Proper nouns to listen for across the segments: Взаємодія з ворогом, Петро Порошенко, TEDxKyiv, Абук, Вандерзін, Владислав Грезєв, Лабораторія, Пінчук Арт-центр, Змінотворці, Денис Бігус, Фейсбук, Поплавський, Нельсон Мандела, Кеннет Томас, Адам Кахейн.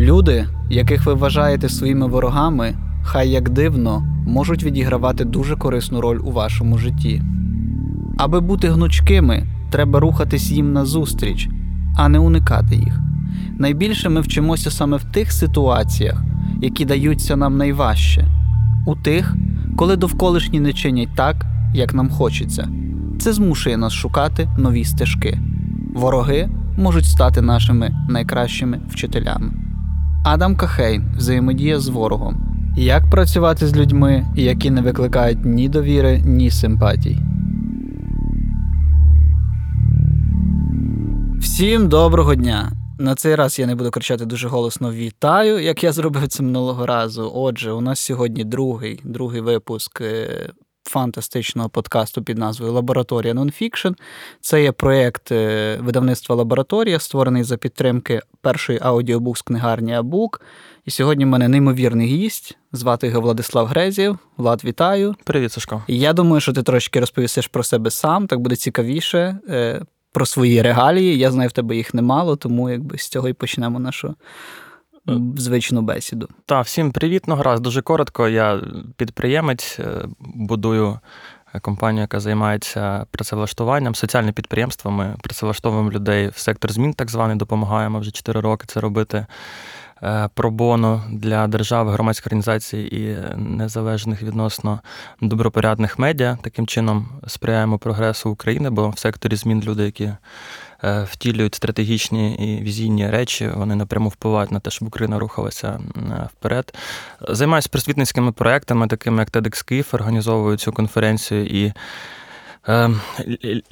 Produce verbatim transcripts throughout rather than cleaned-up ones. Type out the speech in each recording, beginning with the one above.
Люди, яких ви вважаєте своїми ворогами, хай як дивно, можуть відігравати дуже корисну роль у вашому житті. Аби бути гнучкими, треба рухатись їм назустріч, а не уникати їх. Найбільше ми вчимося саме в тих ситуаціях, які даються нам найважче. У тих, коли довколишні не чинять так, як нам хочеться. Це змушує нас шукати нові стежки. Вороги можуть стати нашими найкращими вчителями. Адам Кахейн, «Взаємодія з ворогом». Як працювати з людьми, які не викликають ні довіри, ні симпатій? Всім доброго дня! На цей раз я не буду кричати дуже голосно «Вітаю!», як я зробив це минулого разу. Отже, у нас сьогодні другий, другий випуск фантастичного подкасту під назвою «Лабораторія нонфікшн». Це є проєкт видавництва «Лабораторія», створений за підтримки першої аудіобук з книгарні «Абук». І сьогодні в мене неймовірний гість, звати його Владислав Грезєв. Влад, вітаю. Привіт, Сашко. Я думаю, що ти трошки розповісиш про себе сам, так буде цікавіше. Про свої регалії. Я знаю, в тебе їх немало, тому якби з цього і почнемо нашу звичну бесіду. Так, всім привіт. Ну, гаразд, дуже коротко. Я підприємець, будую компанію, яка займається працевлаштуванням, соціальне підприємство. Ми працевлаштовуємо людей в сектор змін, так званий, допомагаємо вже чотири роки це робити. Пробоно для держави, громадських організацій і незалежних відносно добропорядних медіа. Таким чином сприяємо прогресу України, бо в секторі змін люди, які втілюють стратегічні і візійні речі, вони напряму впливають на те, щоб Україна рухалася вперед. Займаюся просвітницькими проектами, такими як TEDxKyiv, організовую цю конференцію і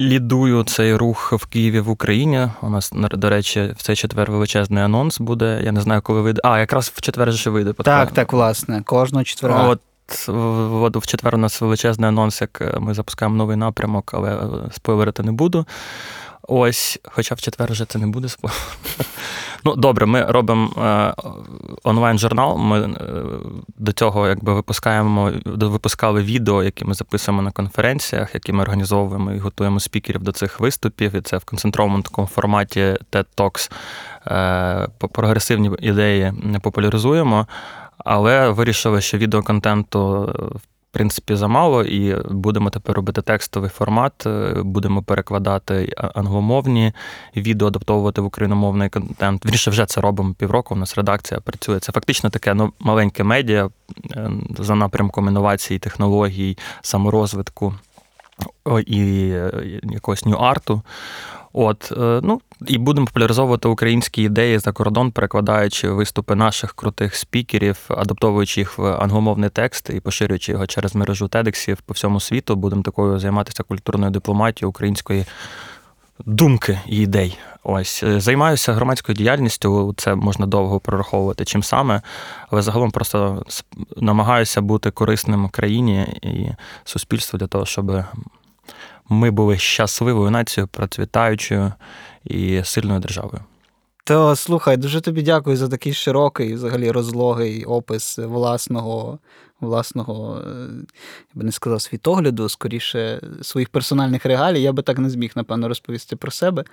лідую цей рух в Києві в Україні. У нас, до речі, в цей четвер величезний анонс буде. Я не знаю, коли вийде. А, якраз в четвер же вийде. Подкаст. Так, так, власне. Кожного четверга. От, от в четвер у нас величезний анонс, як ми запускаємо новий напрямок, але спойлерити не буду. Ось, хоча в четвер вже це не буде спойлер. Ну, добре, ми робимо онлайн-журнал, ми до цього якби випускаємо, випускали відео, які ми записуємо на конференціях, які ми організовуємо і готуємо спікерів до цих виступів, і це в концентрованому такому форматі TED Talks, прогресивні ідеї не популяризуємо, але вирішили, що відеоконтенту в принципі замало, і будемо тепер робити текстовий формат, будемо перекладати англомовні відео, адаптовувати в україномовний контент. Вірніше, вже це робимо півроку, у нас редакція працює. Це фактично таке ну, маленьке медіа за напрямком інновацій, технологій, саморозвитку і якогось нью-арту. От, ну, і будемо популяризовувати українські ідеї за кордон, перекладаючи виступи наших крутих спікерів, адаптовуючи їх в англомовний текст і поширюючи його через мережу TEDxів по всьому світу. Будемо такою займатися культурною дипломатією української думки і ідей. Ось, займаюся громадською діяльністю, це можна довго прораховувати чим саме, але загалом просто намагаюся бути корисним країні і суспільству для того, щоб ми були щасливою нацією, процвітаючою і сильною державою. То, слухай, дуже тобі дякую за такий широкий, взагалі, розлогий опис власного, власного, я би не сказав, світогляду, скоріше, своїх персональних регалій. Я би так не зміг, напевно, розповісти про себе.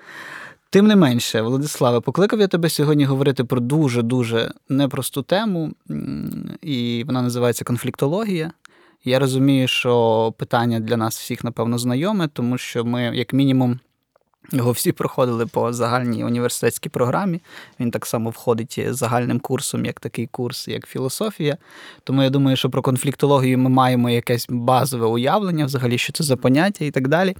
Тим не менше, Владиславе, покликав я тебе сьогодні говорити про дуже-дуже непросту тему, і вона називається конфліктологія. Я розумію, що питання для нас всіх, напевно, знайоме, тому що ми, як мінімум, його всі проходили по загальній університетській програмі. Він так само входить загальним курсом, як такий курс, як філософія. Тому я думаю, що про конфліктологію ми маємо якесь базове уявлення, взагалі, що це за поняття і так далі.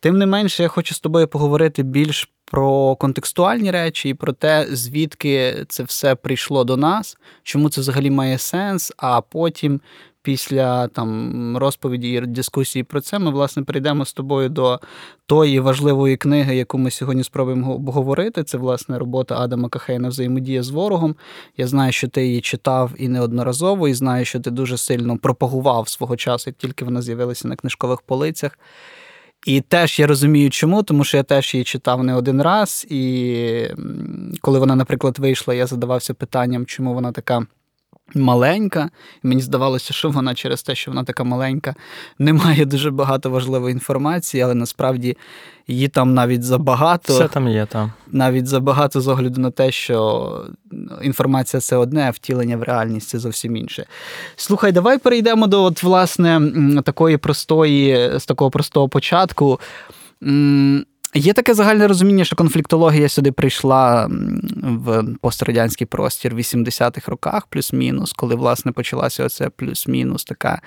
Тим не менше, я хочу з тобою поговорити більш про контекстуальні речі і про те, звідки це все прийшло до нас, чому це взагалі має сенс, а потім після там розповіді і дискусії про це ми, власне, перейдемо з тобою до тої важливої книги, яку ми сьогодні спробуємо обговорити. Це, власне, робота Адама Кахейна «Взаємодія з ворогом». Я знаю, що ти її читав і неодноразово, і знаю, що ти дуже сильно пропагував свого часу, як тільки вона з'явилася на книжкових полицях. І теж я розумію, чому, тому що я теж її читав не один раз, і коли вона, наприклад, вийшла, я задавався питанням, чому вона така маленька. Мені здавалося, що вона через те, що вона така маленька, не має дуже багато важливої інформації, але насправді її там навіть забагато. Все там є, там. Навіть забагато з огляду на те, що інформація – це одне, а втілення в реальність – це зовсім інше. Слухай, давай перейдемо до, от, власне, такої простої, з такого простого початку. Є таке загальне розуміння, що конфліктологія сюди прийшла в пострадянський простір в вісімдесятих роках, плюс-мінус, коли, власне, почалася оце плюс-мінус така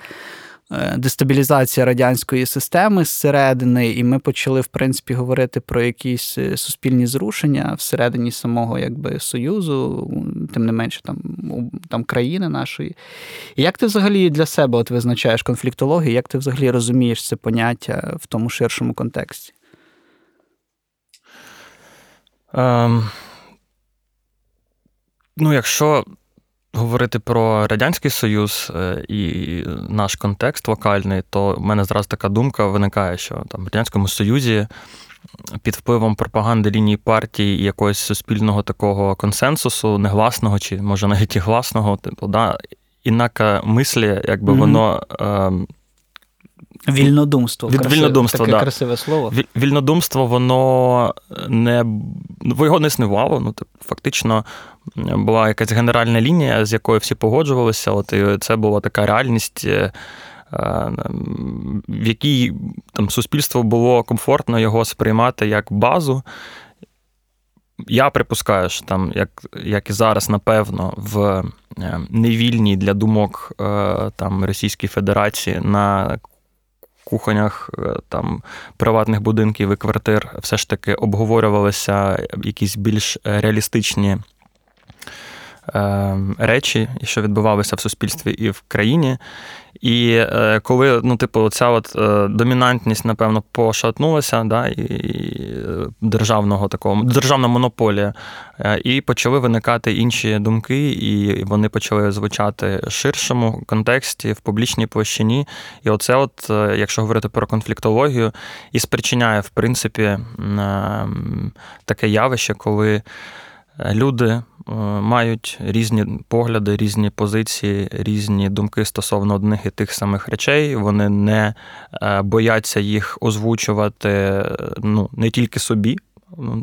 дестабілізація радянської системи зсередини, і ми почали, в принципі, говорити про якісь суспільні зрушення всередині самого, якби, Союзу, тим не менше, там, там країни нашої. І як ти взагалі для себе от визначаєш конфліктологію, як ти взагалі розумієш це поняття в тому ширшому контексті? Ем, ну, якщо говорити про Радянський Союз і наш контекст локальний, то в мене зразу така думка виникає, що там в Радянському Союзі під впливом пропаганди лінії партії і якогось суспільного такого консенсусу, негласного чи, може, навіть і гласного, типу, да, інака мислі, якби mm-hmm. воно... Ем, Вільнодумство. Від, красиве, вільнодумство, таке да. красиве слово. Вільнодумство, воно не... Його не існувало. Ну, типу, фактично, була якась генеральна лінія, з якою всі погоджувалися. От, і це була така реальність, в якій там суспільству було комфортно його сприймати як базу. Я припускаю, що там, як, як і зараз, напевно, в невільній для думок там, Російській Федерації на кухонях там, приватних будинків і квартир все ж таки обговорювалися якісь більш реалістичні е, речі, що відбувалися в суспільстві і в країні. І е, коли, ну, типу, ця от е, домінантність, напевно, пошатнулася, да, і, і державного такого, державна монополія, е, і почали виникати інші думки, і вони почали звучати в ширшому контексті, в публічній площині. І оце от, е, якщо говорити про конфліктологію, і спричиняє, в принципі, е, таке явище, коли люди мають різні погляди, різні позиції, різні думки стосовно одних і тих самих речей. Вони не бояться їх озвучувати, ну, не тільки собі,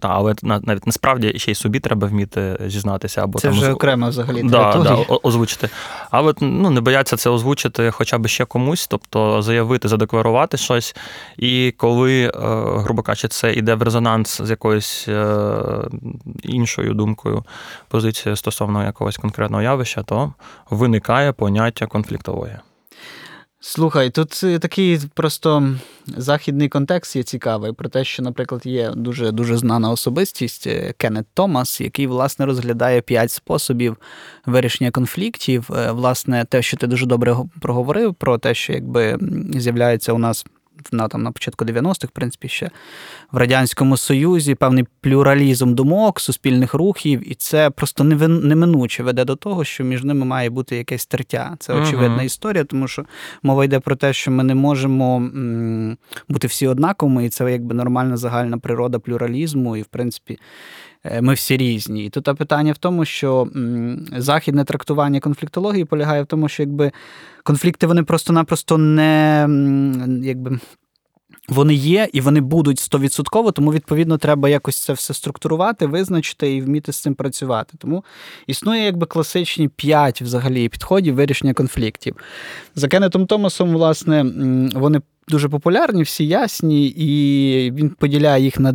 але навіть насправді ще й собі треба вміти зізнатися. Або це там, вже озв... окремо взагалі території. Да, да, озвучити. Але, ну, не бояться це озвучити хоча б ще комусь, тобто заявити, задекларувати щось. І коли, грубо кажучи, це йде в резонанс з якоюсь іншою думкою, позицією стосовно якогось конкретного явища, то виникає поняття конфліктології. Слухай, тут такий просто західний контекст є цікавий, про те, що, наприклад, є дуже-дуже знана особистість Кеннет Томас, який, власне, розглядає п'ять способів вирішення конфліктів. Власне, те, що ти дуже добре проговорив, про те, що якби з'являється у нас на, там, на початку дев'яностих, в принципі, ще в Радянському Союзі певний плюралізм думок, суспільних рухів, і це просто неминуче веде до того, що між ними має бути якесь тертя. Це очевидна uh-huh. історія, тому що мова йде про те, що ми не можемо м- бути всі однаковими, і це якби нормальна загальна природа плюралізму, і, в принципі, ми всі різні. І тут питання в тому, що західне трактування конфліктології полягає в тому, що якби конфлікти, вони просто-напросто не, якби, вони є і вони будуть стовідсотково, тому, відповідно, треба якось це все структурувати, визначити і вміти з цим працювати. Тому існує, якби, класичні п'ять, взагалі, підходів вирішення конфліктів. За Кеннетом Томасом, власне, вони дуже популярні, всі ясні, і він поділяє їх на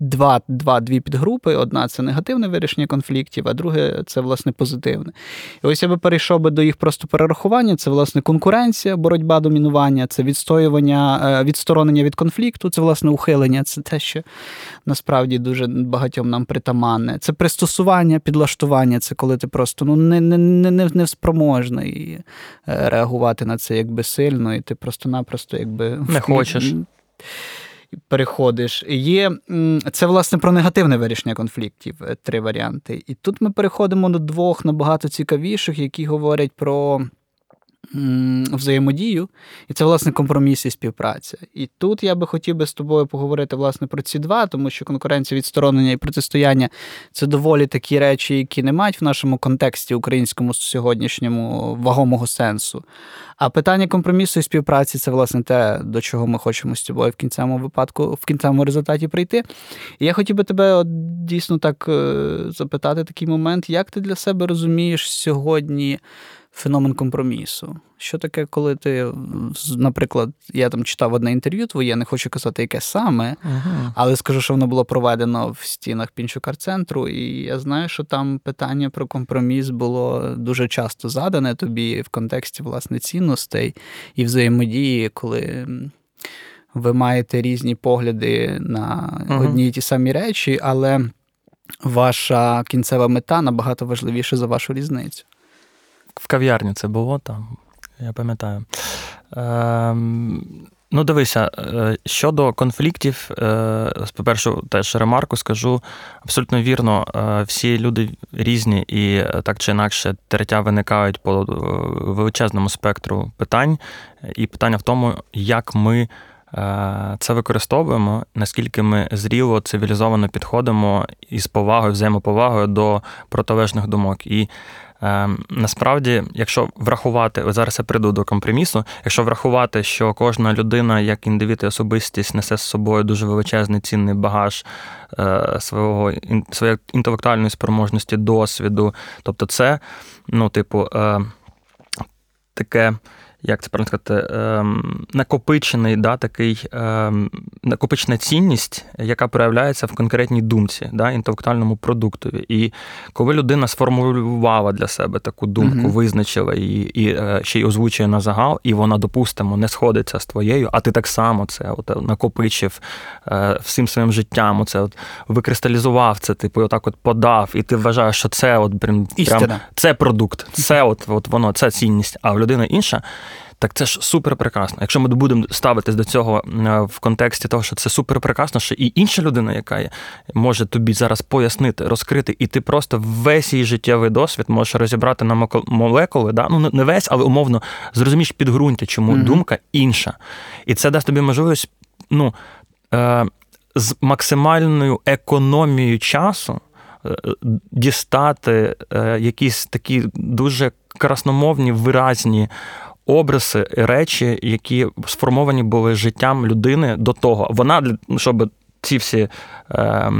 Два, два, дві підгрупи. Одна – це негативне вирішення конфліктів, а друге – це, власне, позитивне. І ось я би перейшов би до їх просто перерахування. Це, власне, конкуренція, боротьба, домінування, це відстоювання, відсторонення від конфлікту, це, власне, ухилення. Це те, що насправді дуже багатьом нам притаманне. Це пристосування, підлаштування. Це коли ти просто, ну, не, не, не, не спроможний реагувати на це, якби, сильно, і ти просто-напросто, якби... Не хочеш. Переходиш. Є, це, власне, про негативне вирішення конфліктів, три варіанти. І тут ми переходимо до двох набагато цікавіших, які говорять про взаємодію. І це, власне, компроміс і співпраця. І тут я би хотів би з тобою поговорити, власне, про ці два, тому що конкуренція, відсторонення і протистояння – це доволі такі речі, які не мають в нашому контексті українському сьогоднішньому вагомого сенсу. А питання компромісу і співпраці – це, власне, те, до чого ми хочемо з тобою в кінцевому випадку, в кінцевому результаті прийти. І я хотів би тебе от, дійсно так запитати такий момент, як ти для себе розумієш сьогодні феномен компромісу? Що таке, коли ти, наприклад, я там читав одне інтерв'ю твоє, не хочу казати, яке саме, ага. але скажу, що воно було проведено в стінах Пінчук Арт-центру, і я знаю, що там питання про компроміс було дуже часто задане тобі в контексті, власне, цінностей і взаємодії, коли ви маєте різні погляди на одні й ті самі речі, але ваша кінцева мета набагато важливіша за вашу різницю. В кав'ярні це було, там, я пам'ятаю. Е, ну, дивися, щодо конфліктів, е, по-перше, теж ремарку скажу, абсолютно вірно, е, всі люди різні і так чи інакше тертя виникають по величезному спектру питань. І питання в тому, як ми е, це використовуємо, наскільки ми зріло, цивілізовано підходимо із повагою, взаємоповагою до протилежних думок. І насправді, якщо врахувати, от зараз я прийду до компромісу, якщо врахувати, що кожна людина, як індивід і особистість, несе з собою дуже величезний цінний багаж свого, своєї інтелектуальної спроможності, досвіду, тобто це, ну, типу, таке, як це правильно сказати, накопичений, да, такий, накопичена цінність, яка проявляється в конкретній думці, да, інтелектуальному продуктові. І коли людина сформулювала для себе таку думку, mm-hmm. визначила її, і ще й озвучує на загал, і вона, допустимо, не сходиться з твоєю, а ти так само це от, накопичив всім своїм життям, оце, от, викристалізував це, типу, отак от подав, і ти вважаєш, що це от прям, прям це продукт, це от, от воно, це цінність, а в людини інша. Так це ж супер прекрасно. Якщо ми будемо ставитись до цього в контексті того, що це супер прекрасно, що і інша людина, яка є, може тобі зараз пояснити, розкрити, і ти просто весь її життєвий досвід можеш розібрати на молекули, да? Ну не весь, але умовно зрозумієш підґрунтя, чому mm-hmm. думка інша. І це дасть тобі можливість, ну, з максимальною економією часу дістати якісь такі дуже красномовні, виразні образи, речі, які сформовані були життям людини до того. Вона, щоб ці всі е,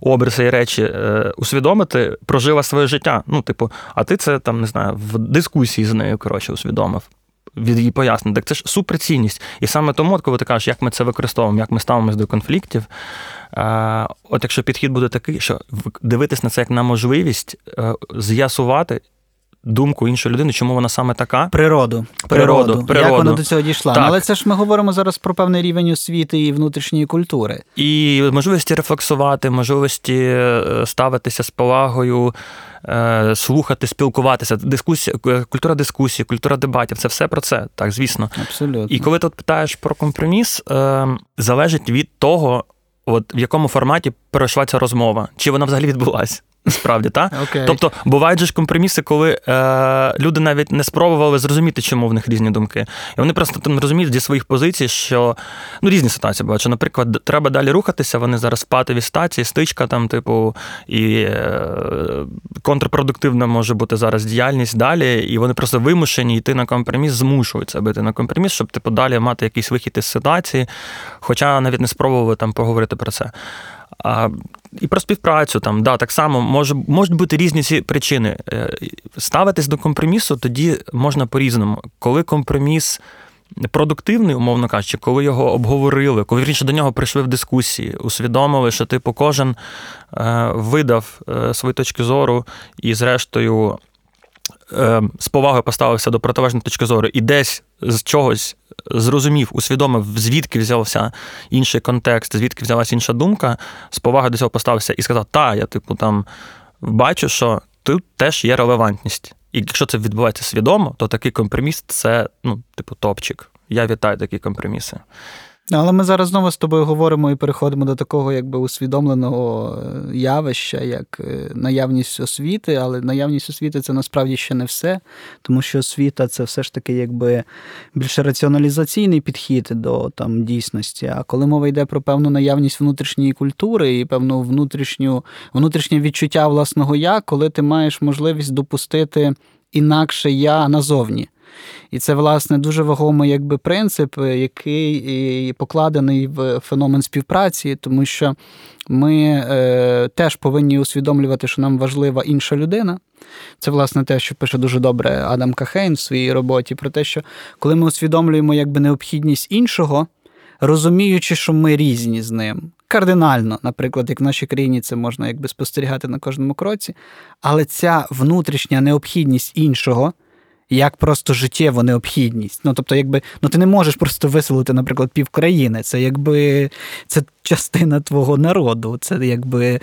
образи і речі е, усвідомити, прожила своє життя. Ну, типу, а ти це, там, не знаю, в дискусії з нею, коротше, усвідомив. Від її пояснень. Так це ж суперцінність. І саме тому, от, коли ти кажеш, як ми це використовуємо, як ми ставимось до конфліктів, е, от якщо підхід буде такий, що дивитись на це як на можливість е, з'ясувати думку іншої людини, чому вона саме така? Природу. Природу. Природу. Природу. Як вона до цього дійшла. Так. Але це ж ми говоримо зараз про певний рівень освіти і внутрішньої культури. І можливості рефлексувати, можливості ставитися з повагою, слухати, спілкуватися. Дискусія, культура дискусії, культура дебатів. Це все про це, так, звісно. Абсолютно. І коли ти питаєш про компроміс, залежить від того, от в якому форматі пройшла ця розмова. Чи вона взагалі відбулася? Справді, так? Okay. Тобто, бувають же ж компроміси, коли е, люди навіть не спробували зрозуміти, чому в них різні думки. І вони просто там розуміють зі своїх позицій, що, ну, різні ситуації бувають, що, наприклад, треба далі рухатися, вони зараз патові стації, стичка там, типу, і е, контрпродуктивна може бути зараз діяльність далі, і вони просто вимушені йти на компроміс, змушуються бити на компроміс, щоб, типу, далі мати якийсь вихід із ситуації, хоча навіть не спробували там поговорити про це. А, і про співпрацю там, да, так само може, можуть бути різні ці причини. Ставитись до компромісу тоді можна по-різному. Коли компроміс продуктивний, умовно кажучи, коли його обговорили, коли вірніше до нього прийшли в дискусії, усвідомили, що типу кожен е, видав е, свої точки зору і зрештою е, з повагою поставився до протилежної точки зору і десь з чогось зрозумів, усвідомив, звідки взявся інший контекст, звідки взялася інша думка, з повагою до цього поставився і сказав, та, я типу там бачу, що тут теж є релевантність. І якщо це відбувається свідомо, то такий компроміс – це, ну, типу, топчик. Я вітаю такі компроміси. Але ми зараз знову з тобою говоримо і переходимо до такого якби усвідомленого явища, як наявність освіти, але наявність освіти – це насправді ще не все, тому що освіта – це все ж таки якби більше раціоналізаційний підхід до там, дійсності. А коли мова йде про певну наявність внутрішньої культури і певну внутрішню, внутрішнє відчуття власного «я», коли ти маєш можливість допустити інакше «я» назовні. І це, власне, дуже вагомий якби, принцип, який покладений в феномен співпраці, тому що ми е, теж повинні усвідомлювати, що нам важлива інша людина. Це, власне, те, що пише дуже добре Адам Кахейн в своїй роботі, про те, що коли ми усвідомлюємо якби, необхідність іншого, розуміючи, що ми різні з ним. Кардинально, наприклад, як в нашій країні це можна якби, спостерігати на кожному кроці, але ця внутрішня необхідність іншого – як просто життєва необхідність. Ну, тобто, якби, ну, ти не можеш просто виселити, наприклад, пів країни. Це, якби, це частина твого народу. Це, якби,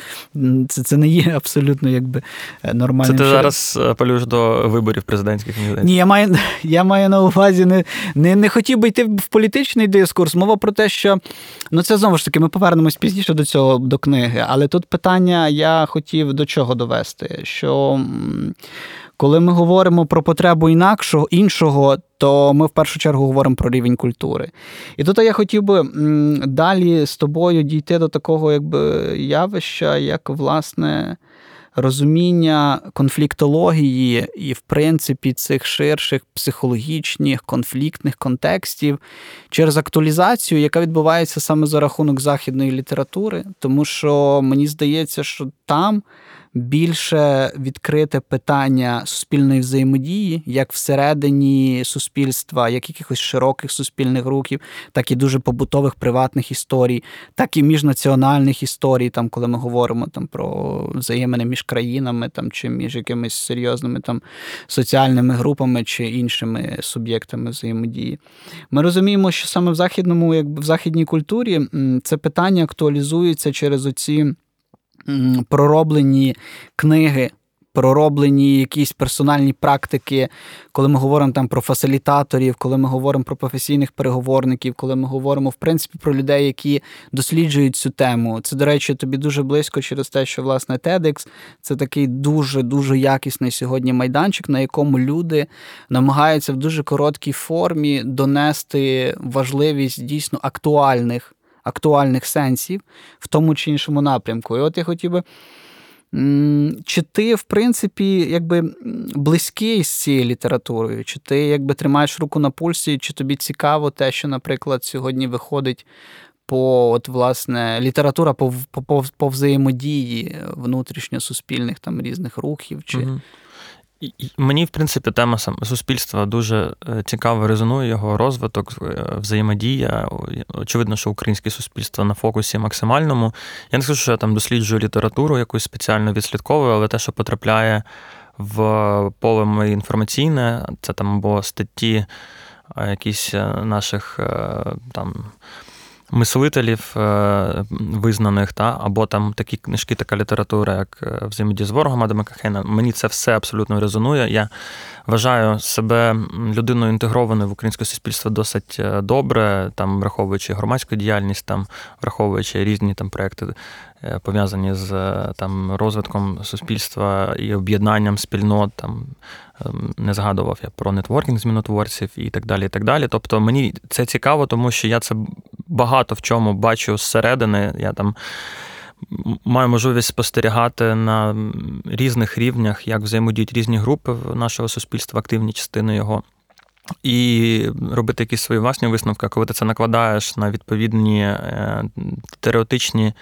це, це не є абсолютно, якби, нормальним. Це ти зараз апелюєш до виборів президентських? Ні, я маю, я маю на увазі, не, не, не хотів би йти в політичний дискурс. Мова про те, що, ну, це, знову ж таки, ми повернемось пізніше до цього, до книги. Але тут питання я хотів до чого довести, що... Коли ми говоримо про потребу інакшого, іншого, то ми в першу чергу говоримо про рівень культури. І тут я хотів би далі з тобою дійти до такого якби, явища, як, власне, розуміння конфліктології і, в принципі, цих ширших психологічних, конфліктних контекстів через актуалізацію, яка відбувається саме за рахунок західної літератури, тому що мені здається, що там більше відкрите питання суспільної взаємодії, як всередині суспільства, як якихось широких суспільних групів, так і дуже побутових приватних історій, так і міжнаціональних історій, там, коли ми говоримо там, про взаємини між країнами там, чи між якимись серйозними там, соціальними групами чи іншими суб'єктами взаємодії. Ми розуміємо, що саме в, західному, якби, в західній культурі це питання актуалізується через оці пророблені книги, пророблені якісь персональні практики, коли ми говоримо там про фасилітаторів, коли ми говоримо про професійних переговорників, коли ми говоримо, в принципі, про людей, які досліджують цю тему. Це, до речі, тобі дуже близько через те, що, власне, TEDx – це такий дуже-дуже якісний сьогодні майданчик, на якому люди намагаються в дуже короткій формі донести важливість дійсно актуальних актуальних сенсів в тому чи іншому напрямку. І от я хотів би, чи ти, в принципі, якби близький з цією літературою, чи ти якби тримаєш руку на пульсі, чи тобі цікаво те, що, наприклад, сьогодні виходить по, от, власне, література по, по, по взаємодії внутрішньо-суспільних там різних рухів, чи... Угу. Мені, в принципі, тема суспільства дуже цікаво резонує, його розвиток, взаємодія. Очевидно, що українське суспільство на фокусі максимальному. Я не скажу, що я там досліджую літературу, якусь спеціально відслідковую, але те, що потрапляє в поле моє інформаційне, це там або статті якісь наших там... мислителів визнаних, та або там такі книжки, така література, як «Взаємодія з ворогом» Адама Кахейна. Мені це все абсолютно резонує. Я вважаю себе людиною інтегрованою в українське суспільство досить добре, там враховуючи громадську діяльність, там враховуючи різні там проекти, пов'язані з там розвитком суспільства і об'єднанням спільнот, там не згадував я про нетворкінг змінотворців і так далі, і так далі. Тобто мені це цікаво, тому що я це багато в чому бачу зсередини. Я там маю можливість спостерігати на різних рівнях, як взаємодіють різні групи нашого суспільства, активні частини його, і робити якісь свої власні висновки, коли ти це накладаєш на відповідні теоретичні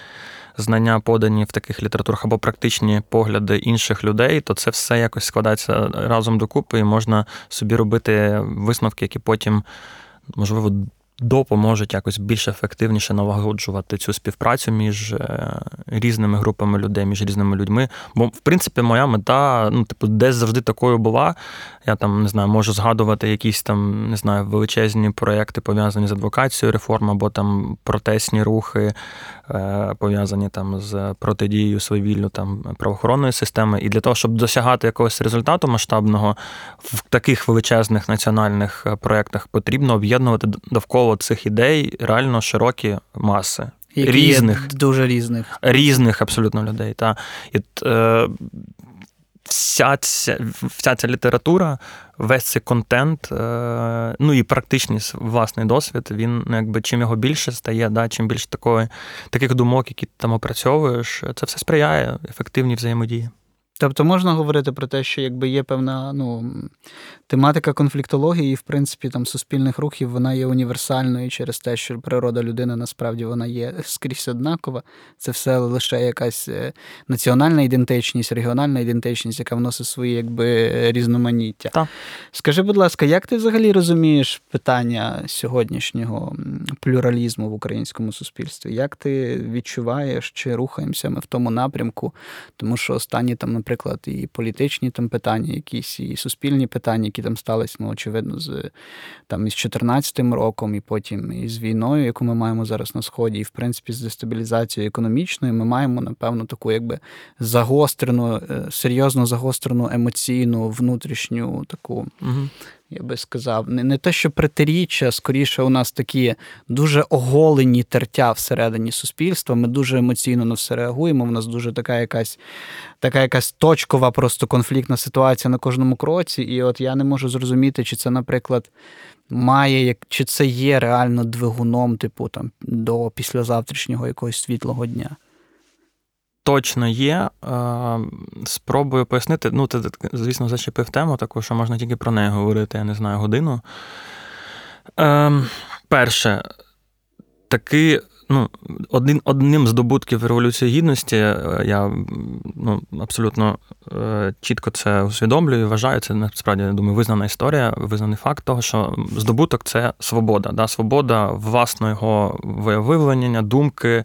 знання, подані в таких літературах, або практичні погляди інших людей, то це все якось складається разом докупи, і можна собі робити висновки, які потім, можливо, допоможуть якось більш ефективніше налагоджувати цю співпрацю між різними групами людей, між різними людьми. Бо, в принципі, моя мета, ну, типу, десь завжди такою була. Я там, не знаю, можу згадувати якісь там, не знаю, величезні проекти, пов'язані з адвокацією реформ, або там протестні рухи, пов'язані там з протидією свавіллю там правоохоронної системи. І для того, щоб досягати якогось результату масштабного в таких величезних національних проєктах, потрібно об'єднувати довкола цих ідей реально широкі маси. Які різних, дуже різних. Різних абсолютно людей. Та. І, е, вся, ця, вся ця література, весь цей контент, е, ну і практичний власний досвід, він, якби, чим його більше стає, да, чим більше такої, таких думок, які ти там опрацьовуєш, це все сприяє ефективній взаємодії. Тобто можна говорити про те, що якби є певна, ну, тематика конфліктології, і, в принципі, там суспільних рухів, вона є універсальною через те, що природа людини насправді вона є скрізь однакова. Це все лише якась національна ідентичність, регіональна ідентичність, яка вносить свої якби різноманіття. Так. Скажи, будь ласка, як ти взагалі розумієш питання сьогоднішнього плюралізму в українському суспільстві? Як ти відчуваєш, чи рухаємося ми в тому напрямку? Тому що останні там, наприклад, Наприклад, і політичні там питання, якісь, і суспільні питання, які там сталися, ну, очевидно, з там із чотирнадцятим роком, і потім із війною, яку ми маємо зараз на Сході, і, в принципі, з дестабілізацією економічною, ми маємо, напевно, таку якби загострену, серйозно загострену емоційну, внутрішню таку. Угу. Я би сказав, не, не те, що протиріччя, скоріше у нас такі дуже оголені тертя всередині суспільства, ми дуже емоційно на все реагуємо, у нас дуже така якась, така якась точкова просто конфліктна ситуація на кожному кроці, і от я не можу зрозуміти, чи це, наприклад, має, чи це є реально двигуном, типу, там, до післязавтрашнього якогось світлого дня. Точно є. Спробую пояснити. Ну, ти, звісно, зачепив тему таку, що можна тільки про неї говорити, я не знаю, годину. Ем, перше, таки, ну, один, одним з добутків Революції Гідності, я ну, абсолютно чітко це усвідомлюю, вважаю, це, насправді, я думаю, визнана історія, визнаний факт того, що здобуток – це свобода. Да? Свобода власного виявлення, думки,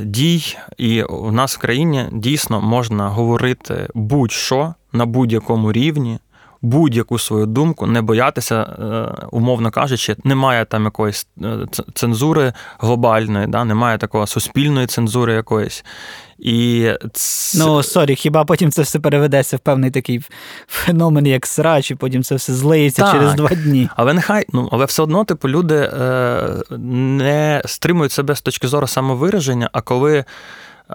дій, і в нас в країні дійсно можна говорити будь-що на будь-якому рівні, будь-яку свою думку, не боятися, умовно кажучи, немає там якоїсь цензури глобальної, да? Немає такої суспільної цензури якоїсь. І ц... Ну, сорі, хіба потім це все переведеться в певний такий феномен, як срач, і потім це все злиється так, через два дні. Але нехай, ну, але все одно, типу, люди е, не стримують себе з точки зору самовираження, а коли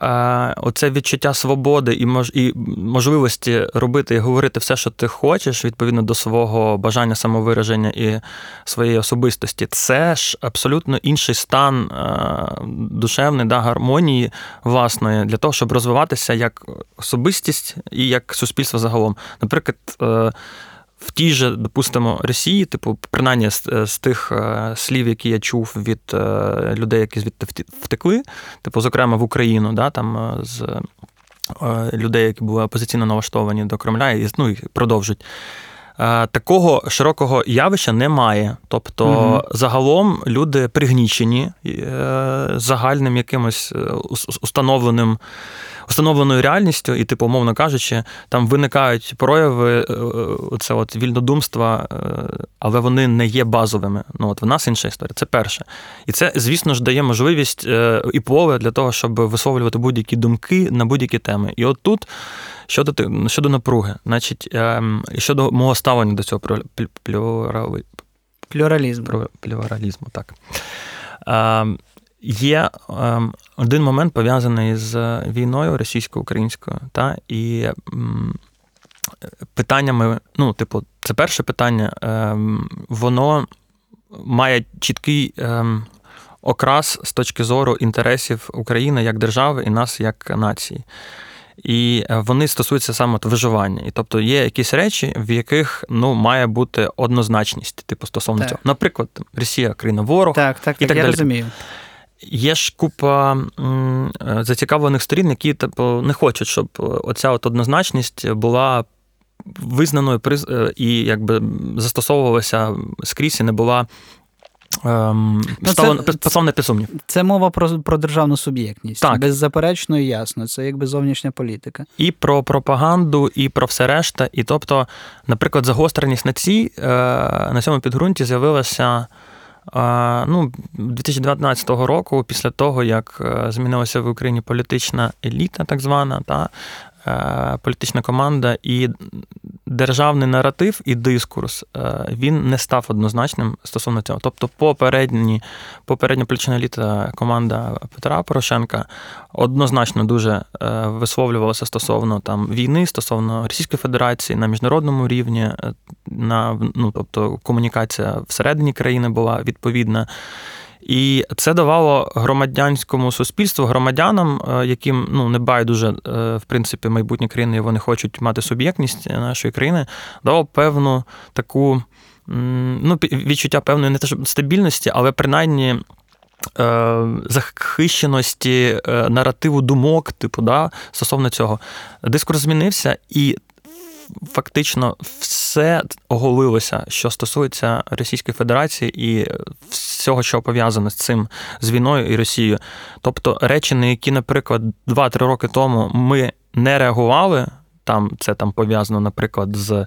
е, оце відчуття свободи і, мож, і можливості робити і говорити все, що ти хочеш, відповідно до свого бажання самовираження і своєї особистості, це ж абсолютно інший стан е, душевний, да, гармонії власної, для того, щоб розвиватися як особистість і як суспільство загалом. Наприклад, в тій же, допустимо, Росії, типу, принаймні з, з тих слів, які я чув від людей, які звідти втекли, типу, зокрема в Україну, да, там з людей, які були опозиційно налаштовані до Кремля, і, ну, і продовжують. Такого широкого явища немає. Тобто, mm-hmm. загалом люди пригнічені загальним якимось установленим, установленою реальністю, і, типу, умовно кажучи, там виникають прояви це от вільнодумства, але вони не є базовими. Ну, от в нас інша історія. Це перше. І це, звісно ж, дає можливість і поле для того, щоб висловлювати будь-які думки на будь-які теми. І от тут щодо, щодо напруги, значить, щодо мого ставлення до цього плюралізму. Плюралізму. Плюралізму, так. Є один момент, пов'язаний з війною російсько-українською, та, і питаннями, ну, типу, це перше питання, воно має чіткий окрас з точки зору інтересів України як держави і нас як нації. І вони стосуються саме виживання. І, тобто, є якісь речі, в яких, ну, має бути однозначність, типу, стосовно так. цього. Наприклад, Росія, країна ворог. Так, так, і так, так я далі. Розумію. Є ж купа м, зацікавлених сторін, які, типу, не хочуть, щоб оця от однозначність була визнаною і, якби, застосовувалася скрізь і не була Ем, ну, поставлене під сумнів. Це мова про, про державну суб'єктність. Так. Беззаперечно і ясно. Це якби зовнішня політика. І про пропаганду, і про все решта. І, тобто, наприклад, загостреність на цій, е, на цьому підґрунті з'явилася Ну, дві тисячі дев'ятнадцятого року, після того, як змінилася в Україні політична еліта, так звана, та політична команда, і державний наратив і дискурс, він не став однозначним стосовно цього. Тобто попередні, попередня політична еліта, команда Петра Порошенка однозначно дуже висловлювалася стосовно там війни, стосовно Російської Федерації на міжнародному рівні, на, ну, тобто комунікація всередині країни була відповідна. І це давало громадянському суспільству, громадянам, яким, ну, не байдуже, в принципі, майбутні країни, вони хочуть мати суб'єктність нашої країни, давало певну таку, ну, відчуття певної не те щоб стабільності, але принаймні захищеності наративу думок, типу, да, стосовно цього. Дискурс змінився, і фактично все оголилося, що стосується Російської Федерації і всього, що пов'язано з цим, з війною і Росією. Тобто речі, на які, наприклад, два-три роки тому ми не реагували, там це там пов'язано, наприклад, з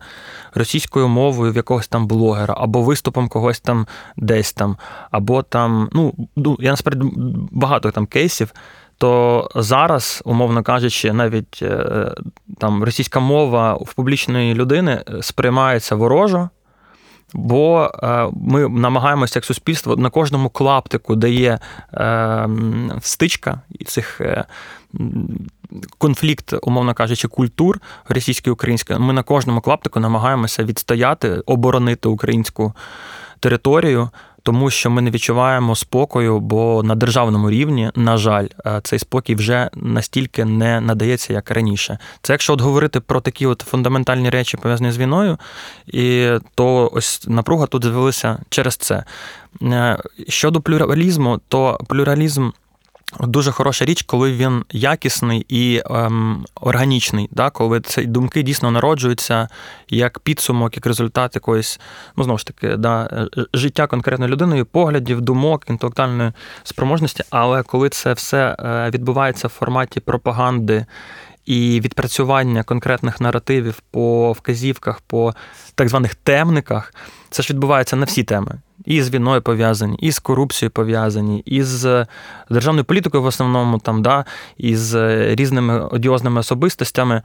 російською мовою в якогось там блогера, або виступом когось там десь там, або там, ну, я насправді багато там кейсів, то зараз, умовно кажучи, навіть там російська мова в публічної людини сприймається ворожо, бо ми намагаємося як суспільство на кожному клаптику, де є стичка і цих конфлікт, умовно кажучи, культур російської і української, ми на кожному клаптику намагаємося відстояти, оборонити українську територію, тому що ми не відчуваємо спокою, бо на державному рівні, на жаль, цей спокій вже настільки не надається, як раніше. Це якщо от говорити про такі от фундаментальні речі, пов'язані з війною, і то ось напруга тут з'явилася через це. Щодо плюралізму, то плюралізм дуже хороша річ, коли він якісний і ем, органічний, да? Коли ці думки дійсно народжуються як підсумок, як результат якоїсь, ну, знову ж таки, да, життя конкретної людини, поглядів, думок, інтелектуальної спроможності, але коли це все відбувається в форматі пропаганди і відпрацювання конкретних наративів по вказівках, по так званих темниках, це ж відбувається на всі теми. І з війною пов'язані, і з корупцією пов'язані, і з державною політикою в основному, там, да, і з різними одіозними особистостями.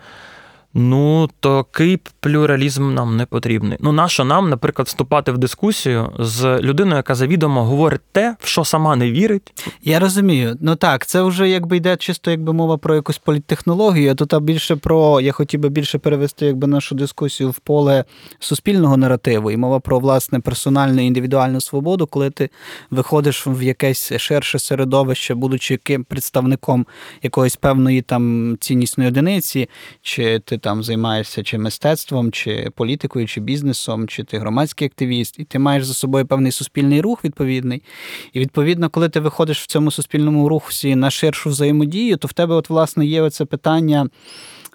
Ну, такий плюралізм нам не потрібний. Ну, нащо нам, наприклад, вступати в дискусію з людиною, яка завідомо говорить те, в що сама не вірить? Я розумію. Ну так, це вже якби йде чисто якби мова про якусь політтехнологію, а тут більше про, я хотів би більше перевести якби нашу дискусію в поле суспільного наративу і мова про, власне, персональну і індивідуальну свободу, коли ти виходиш в якесь ширше середовище, будучи яким представником якоїсь певної там ціннісної одиниці, чи ти там займаєшся чи мистецтвом, чи політикою, чи бізнесом, чи ти громадський активіст, і ти маєш за собою певний суспільний рух відповідний. І, відповідно, коли ти виходиш в цьому суспільному руху на ширшу взаємодію, то в тебе, от, власне, є оце питання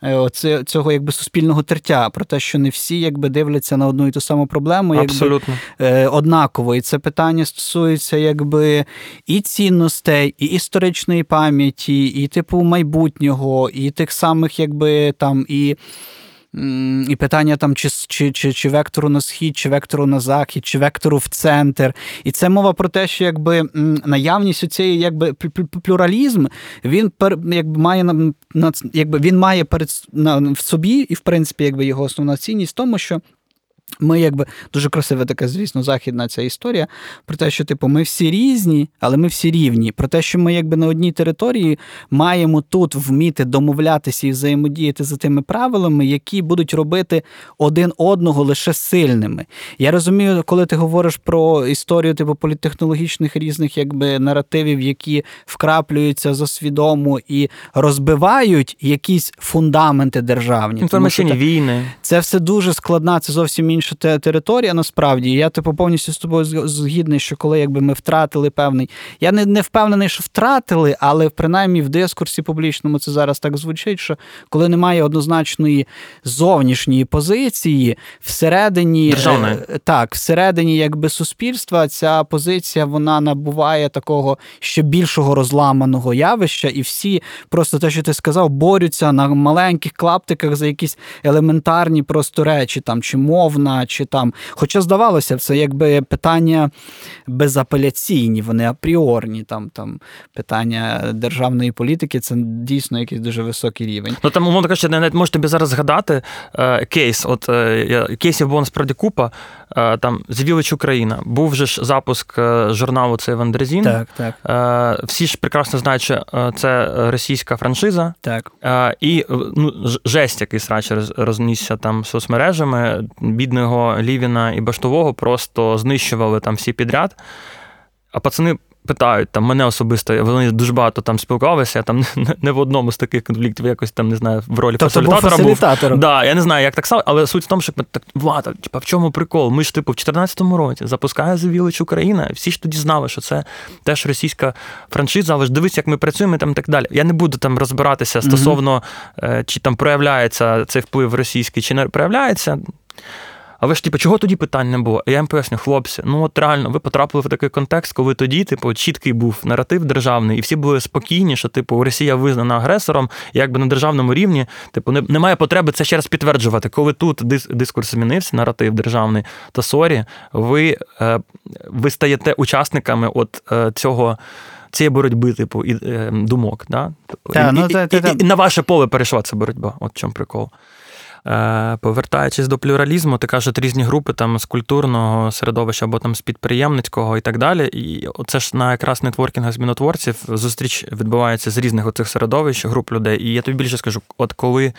оце, цього якби суспільного тертя, про те, що не всі якби дивляться на одну і ту саму проблему якби, е, однаково. І це питання стосується якби і цінностей, і історичної пам'яті, і типу майбутнього, і тих самих якби там і І питання там, чи, чи, чи, чи вектору на схід, чи вектору на захід, чи вектору в центр. І це мова про те, що якби наявність цієї якби плюралізм, він якби має на якби він має перед в собі, і в принципі, якби його основна цінність в тому, що ми якби дуже красива така, звісно, західна ця історія про те, що типу ми всі різні, але ми всі рівні. Про те, що ми якби на одній території маємо тут вміти домовлятися і взаємодіяти за тими правилами, які будуть робити один одного лише сильними. Я розумію, коли ти говориш про історію типу політтехнологічних різних якби наративів, які вкраплюються засвідомо і розбивають якісь фундаменти державні. Інформаційні війни. Це все дуже складно, це зовсім інше. Інша територія, насправді. Я, типу, повністю з тобою згідний, що коли якби ми втратили певний... Я не, не впевнений, що втратили, але, принаймні, в дискурсі публічному це зараз так звучить, що коли немає однозначної зовнішньої позиції, всередині... Державне. Так, всередині, якби, суспільства ця позиція, вона набуває такого ще більшого розламаного явища, і всі, просто те, що ти сказав, борються на маленьких клаптиках за якісь елементарні просто речі, там, чи мовна, Кахейна, чи там. Хоча, здавалося, це якби питання безапеляційні, вони апріорні. Там, там, питання державної політики – це дійсно якийсь дуже високий рівень. Ну, там, умовно кажучи, навіть можу тобі зараз згадати е, кейс. От, е, кейсів було насправді купа. Е, там, «З'явилась Україна». Був же ж запуск журналу цей «Вандерзін». Так, так. Е, всі ж прекрасно знають, що це російська франшиза. Так. Е, і ну, жесть який срач рознісся там соцмережами. Бідного Лівіна і Баштового просто знищували там всі підряд. А пацани питають, там, мене особисто, вони дуже багато там спілкувалися, я там не, не в одному з таких конфліктів якось там, не знаю, в ролі тобто фасилітатора був. Фасилітатор. Да, я не знаю, як так стало, але суть в тому, що так, Влада, типа, в чому прикол? Ми ж, типу, в чотирнадцятому році запускає «З'явилась Україна», всі ж тоді знали, що це теж російська франшиза, але ж дивись, як ми працюємо і там так далі. Я не буду там розбиратися стосовно, mm-hmm. чи там проявляється цей вплив російський, чи не проявляється. Але ж, типу, чого тоді питань не було? Я їм поясню, хлопці, ну от реально, ви потрапили в такий контекст, коли тоді, типу, чіткий був наратив державний, і всі були спокійні, що, типу, Росія визнана агресором, якби на державному рівні, типу, не, немає потреби це ще раз підтверджувати. Коли тут дискурс змінився, наратив державний, то сорі, ви, ви стаєте учасниками от цього... цієї боротьби, типу, і е, думок, да? Та, і, ну, та, і, та, і, та. І на ваше поле перейшла ця боротьба, от в чому прикол. Е, повертаючись до плюралізму, ти кажеш, різні групи там з культурного середовища або там з підприємницького і так далі, і це ж на якраз нетворкінгах змінотворців зустріч відбувається з різних оцих середовищ, груп людей, і я тобі більше скажу, от коли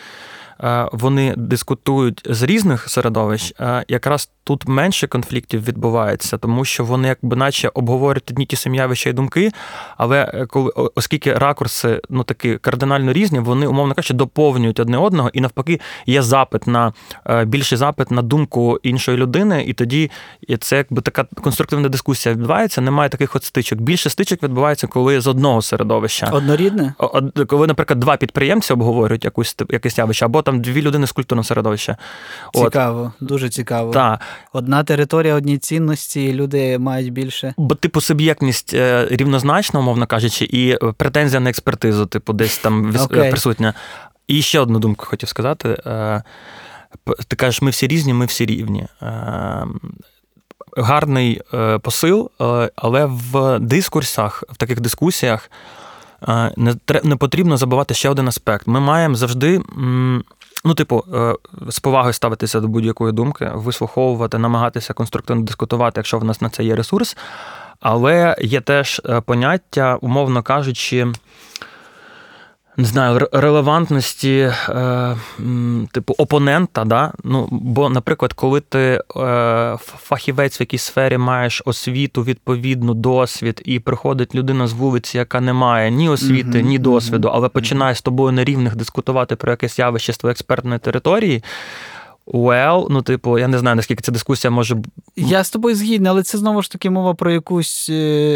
вони дискутують з різних середовищ, якраз тут менше конфліктів відбувається, тому що вони якби наче обговорюють одні ті самі явища і думки, але коли, оскільки ракурси ну, такі кардинально різні, вони, умовно кажучи, доповнюють одне одного, і навпаки є запит на, більший запит на думку іншої людини, і тоді це якби така конструктивна дискусія відбувається, немає таких от стичок. Більше стичок відбувається, коли з одного середовища. Однорідне? Коли, наприклад, два підприємці обговорюють якусь, якесь явище, або там дві людини з культурного середовища. Цікаво, от. Дуже цікаво. Та. Одна територія, одні цінності, люди мають більше. Бо, типу, суб'єктність рівнозначна, умовно кажучи, і претензія на експертизу, типу, десь там okay. присутня. І ще одну думку хотів сказати. Ти кажеш, ми всі різні, ми всі рівні. Гарний посил, але в дискурсах, в таких дискусіях не потрібно забувати ще один аспект. Ми маємо завжди, ну, типу, з повагою ставитися до будь-якої думки, вислуховувати, намагатися конструктивно дискутувати, якщо в нас на це є ресурс. Але є теж поняття, умовно кажучи, не знаю, релевантності, типу, опонента, да? Ну, бо, наприклад, коли ти фахівець в якійсь сфері маєш освіту, відповідну, досвід, і приходить людина з вулиці, яка не має ні освіти, mm-hmm. ні досвіду, але починає з тобою на рівних дискутувати про якесь явище з твоєї експертної території, well, ну, типу, я не знаю, наскільки ця дискусія може... Я з тобою згідна, але це, знову ж таки, мова про якусь,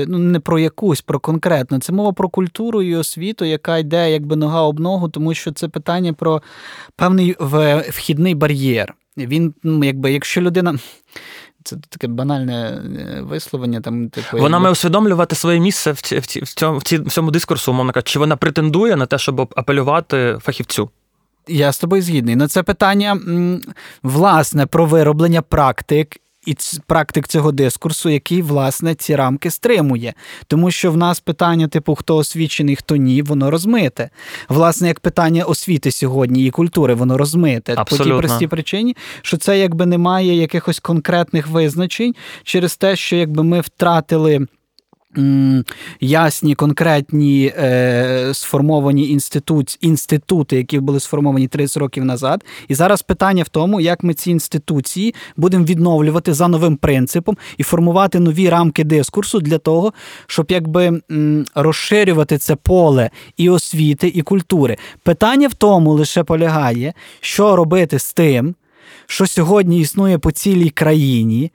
ну, не про якусь, про конкретно. Це мова про культуру і освіту, яка йде, якби, нога об ногу, тому що це питання про певний вхідний бар'єр. Він, якби, якщо людина... Це таке банальне висловлення. Там, типу, вона якби... має усвідомлювати своє місце в, ці, в, ці, в, цьому, в цьому дискурсу, умовно кажучи. Чи вона претендує на те, щоб апелювати фахівцю? Я з тобою згідний. Ну, це питання, власне, про вироблення практик і практик цього дискурсу, який, власне, ці рамки стримує. Тому що в нас питання, типу, хто освічений, хто ні, воно розмите. Власне, як питання освіти сьогодні і культури, воно розмите. Абсолютно. По тій простій причині, що це, якби, немає якихось конкретних визначень через те, що, якби, ми втратили... ясні, конкретні е, сформовані інститут, інститути, які були сформовані тридцять років назад. І зараз питання в тому, як ми ці інституції будемо відновлювати за новим принципом і формувати нові рамки дискурсу для того, щоб якби розширювати це поле і освіти, і культури. Питання в тому лише полягає, що робити з тим, що сьогодні існує по цілій країні,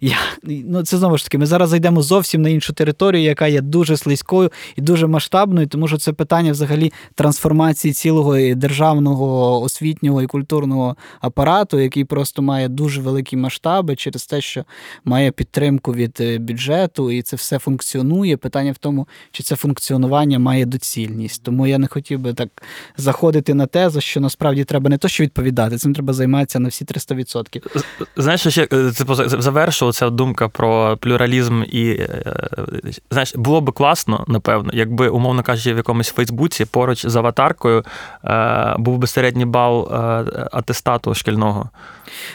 Я, ну, це знову ж таки, ми зараз зайдемо зовсім на іншу територію, яка є дуже слизькою і дуже масштабною, тому що це питання взагалі трансформації цілого державного освітнього і культурного апарату, який просто має дуже великі масштаби через те, що має підтримку від бюджету, і це все функціонує. Питання в тому, чи це функціонування має доцільність. Тому я не хотів би так заходити на тезу, що насправді треба не то, що відповідати, цим треба займатися на всі триста відсотків. Знаєш, що ще завершував ця думка про плюралізм і, знаєш, було би класно, напевно, якби, умовно кажучи, в якомусь Фейсбуці поруч з аватаркою був би середній бал атестату шкільного.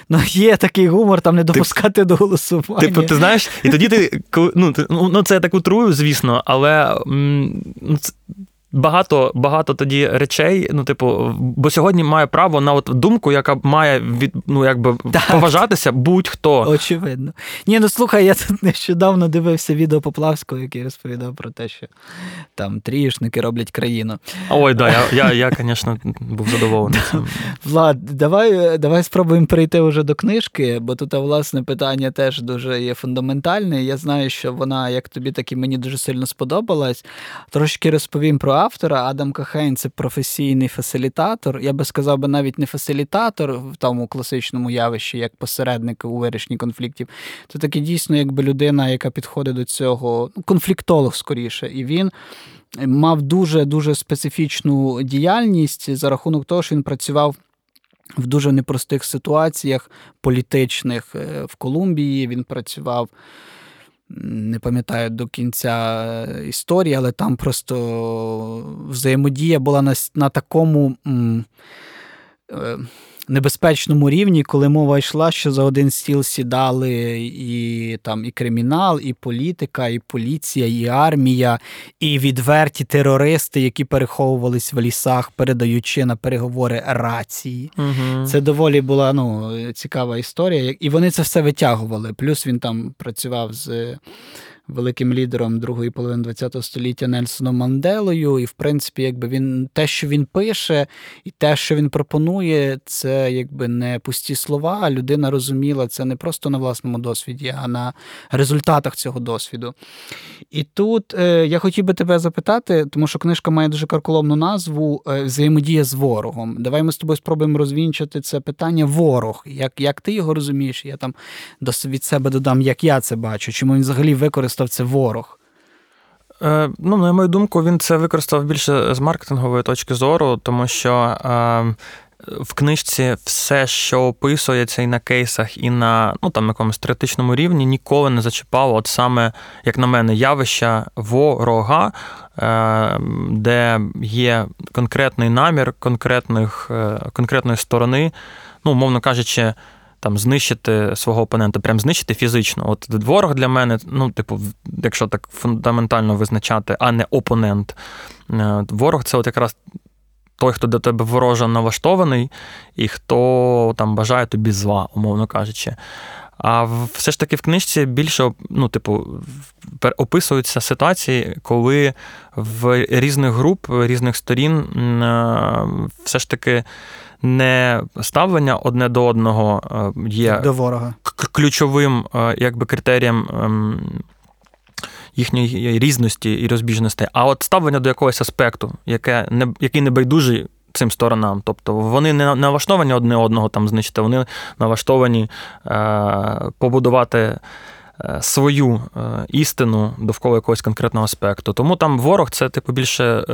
Ну, є такий гумор, там не допускати ти, до голосування. Типу, ти знаєш, і тоді ти, ну, ти, ну це я так утрую, звісно, але ну, це, Багато, багато тоді речей, ну, типу, бо сьогодні має право на от думку, яка має від, ну, якби так, поважатися будь-хто. Очевидно. Ні, ну, слухай, я тут нещодавно дивився відео Поплавського, який розповідав про те, що там трієшники роблять країну. Ой, да, я, я, я звісно, був задоволений. Влад, давай, давай спробуємо перейти вже до книжки, бо тут, власне, питання теж дуже є фундаментальне. Я знаю, що вона, як тобі, так і мені дуже сильно сподобалась. Трошки розповім про автора. Адам Кахейн – це професійний фасилітатор. Я би сказав би навіть не фасилітатор в тому класичному явищі, як посередник у вирішенні конфліктів. Це таки дійсно якби людина, яка підходить до цього, ну, конфліктолог скоріше. І він мав дуже-дуже специфічну діяльність за рахунок того, що він працював в дуже непростих ситуаціях політичних в Колумбії. Він працював, не пам'ятаю до кінця історії, але там просто взаємодія була на, на такому м, е, небезпечному рівні, коли мова йшла, що за один стіл сідали і, там, і кримінал, і політика, і поліція, і армія, і відверті терористи, які переховувались в лісах, передаючи на переговори рації. Угу. Це доволі була, ну, цікава історія. І вони це все витягували. Плюс він там працював з великим лідером другої половини ХХ століття Нельсоном Манделою, і, в принципі, якби він, те, що він пише, і те, що він пропонує, це якби не пусті слова, а людина розуміла це не просто на власному досвіді, а на результатах цього досвіду. І тут е, я хотів би тебе запитати, тому що книжка має дуже карколомну назву «Взаємодія з ворогом». Давай ми з тобою спробуємо розвінчити це питання «ворог». Як, як ти його розумієш? Я там від себе додам, як я це бачу. Чому він взагалі використав став це ворог? Е, ну, на мою думку, він це використав більше з маркетингової точки зору, тому що е, в книжці все, що описується і на кейсах, і на, ну, там, якомусь теоретичному рівні, ніколи не зачіпало от саме, як на мене, явища ворога, е, де є конкретний намір конкретних, е, конкретної сторони, ну, умовно кажучи, там, знищити свого опонента, прям знищити фізично. От ворог для мене, ну, типу, якщо так фундаментально визначати, а не опонент. Ворог – це от якраз той, хто до тебе вороже налаштований, і хто там бажає тобі зла, умовно кажучи. А все ж таки в книжці більше, ну, типу, описуються ситуації, коли в різних груп, різних сторін все ж таки не ставлення одне до одного є до ворога ключовим, якби, критерієм їхньої різності і розбіжності, а от ставлення до якогось аспекту, яке не який не байдужий цим сторонам. Тобто вони не налаштовані одне одного там знищити, вони налаштовані побудувати свою істину довкола якогось конкретного аспекту. Тому там «Ворог» – це, типу, більше